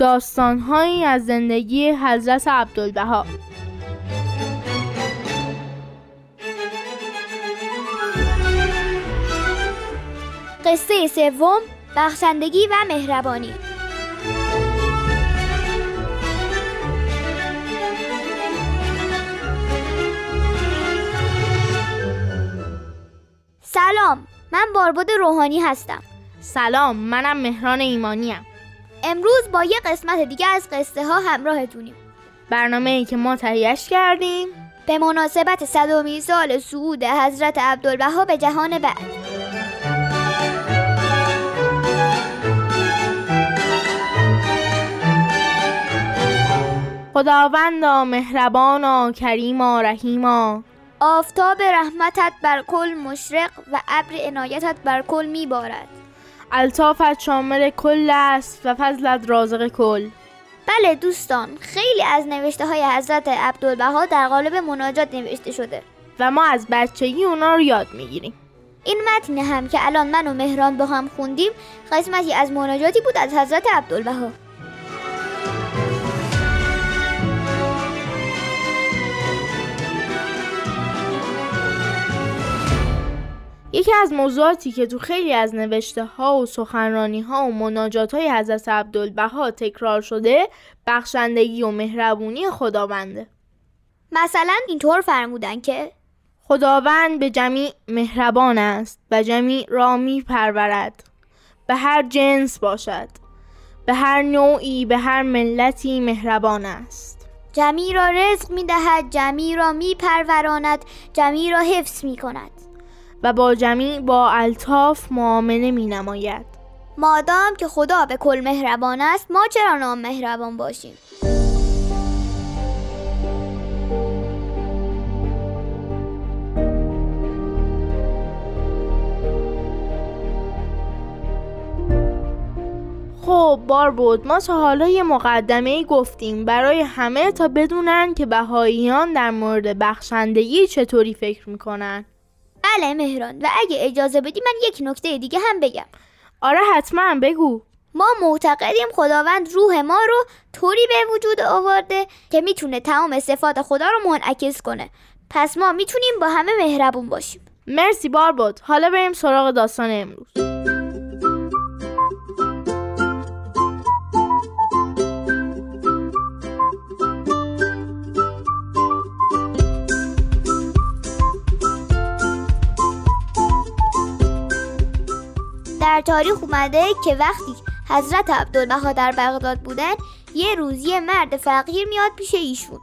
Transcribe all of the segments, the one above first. داستان‌هایی از زندگی حضرت عبدالبها. قصه سوم، بخشندگی و مهربانی. سلام، من باربد روحانی هستم. سلام، منم مهران ایمانیم. امروز با یه قسمت دیگه از قصه ها همراهتونیم. برنامه‌ای که ما تهیه‌اش کردیم به مناسبت 100 سال صعود حضرت عبدالبها به جهان بعد. خداوندا مهربانا کریما رحیما، آفتاب رحمتت بر کل مشرق و ابر عنایتت بر کل میبارد. الطافت شامل کل است و فضلت رازق کل. بله دوستان، خیلی از نوشته های حضرت عبدالبها در قالب مناجات نوشته شده و ما از بچگی اونا رو یاد میگیریم. این متن هم که الان من و مهران با هم خوندیم قسمتی از مناجاتی بود از حضرت عبدالبها. یکی از موضوعاتی که تو خیلی از نوشته ها و سخنرانی ها و مناجات های حضرت عبدالبها تکرار شده بخشندگی و مهربونی خداونده. مثلا اینطور فرمودن که خداوند به جمیع مهربان است و جمیع را می پرورد، به هر جنس باشد، به هر نوعی، به هر ملتی مهربان است. جمیع را رزق می دهد، جمیع را می پروراند، جمیع را حفظ می کند و با جمیع با الطاف معامله می نماید. مادام که خدا به کل مهربان است، ما چرا نامهربان باشیم؟ خب باربد، ما تا حالا یه مقدمه گفتیم برای همه تا بدونن که بهائیان در مورد بخشندگی چطوری فکر می کنن. بله مهران، و اگه اجازه بدی من یک نکته دیگه هم بگم. آره حتما بگو. ما معتقدیم خداوند روح ما رو طوری به وجود آورده که میتونه تمام صفات خدا رو منعکس کنه، پس ما میتونیم با همه مهربون باشیم. مرسی باربد، حالا بریم سراغ داستان امروز. در تاریخ اومده که وقتی حضرت عبدالبها در بغداد بودن، یه روز یه مرد فقیر میاد پیش ایشون.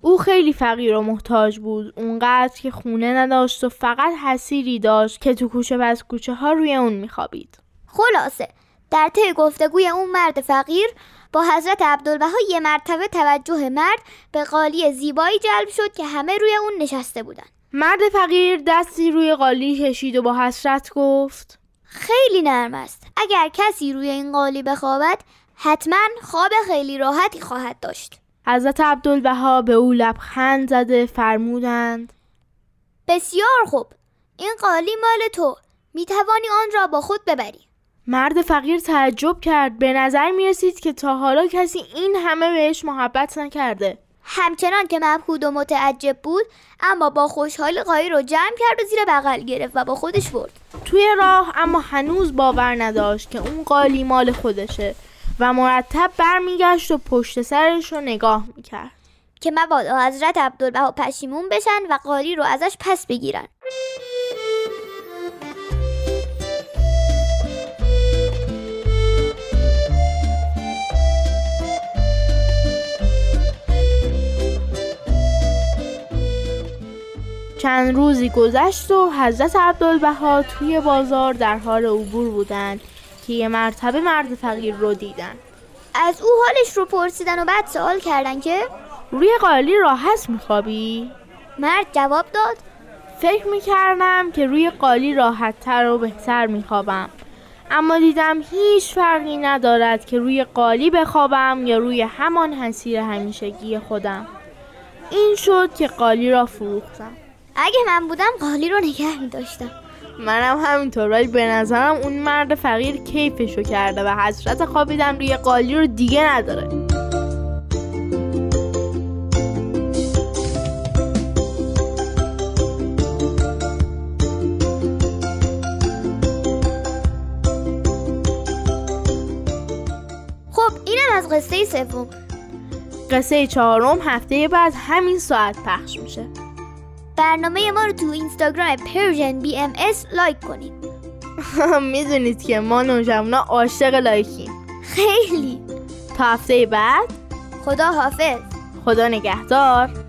او خیلی فقیر و محتاج بود، اونقدر که خونه نداشت و فقط حصیری داشت که تو کوچه پس کوچه ها روی اون میخوابید. خلاصه در طی گفتگوی اون مرد فقیر با حضرت عبدالبها، یه مرتبه توجه مرد به قالی زیبایی جلب شد که همه روی اون نشسته بودن. مرد فقیر دستی روی قالی کشید و با حسرت گفت: خیلی نرم است. اگر کسی روی این قالی بخوابد حتما خواب خیلی راحتی خواهد داشت. حضرت عبدالبها به او لبخند زده فرمودند: بسیار خوب، این قالی مال تو، میتوانی آن را با خود ببری. مرد فقیر تعجب کرد، به نظر میرسید که تا حالا کسی این همه بهش محبت نکرده. همچنان که مبهود و متعجب بود، اما با خوشحالی قالی رو جمع کرد و زیر بغل گرفت و با خودش برد. توی راه اما هنوز باور نداشت که اون قالی مال خودشه و مرتب برمیگشت و پشت سرش رو نگاه میکرد که مبادا حضرت عبدالبها پشیمون بشن و قالی رو ازش پس بگیرن. چند روزی گذشت و حضرت عبدالبها توی بازار در حال عبور بودند که یه مرتبه مرد فقیر رو دیدن. از او حالش رو پرسیدن و بعد سوال کردن که روی قالی راحت میخوابی؟ مرد جواب داد فکر میکردم که روی قالی راحت‌تر و بهتر میخوابم، اما دیدم هیچ فرقی ندارد که روی قالی بخوابم یا روی همان حصیر همیشگی خودم. این شد که قالی را فروختم. اگه من بودم قالی رو نگه می‌داشتم. منم همینطور، ولی به نظرم اون مرد فقیر کیفشو کرده و حسرت خوابیدن روی قالی رو دیگه نداره. خب اینم از قصه سوم. قصه چهارم هفته بعد همین ساعت پخش میشه. برنامه ما رو تو اینستاگرام پرژن BMS لایک کنید. میدونید که ما نوجوانا عاشق لایکیم. خیلی. تا هفته بعد خدا حافظ. خدا نگهدار.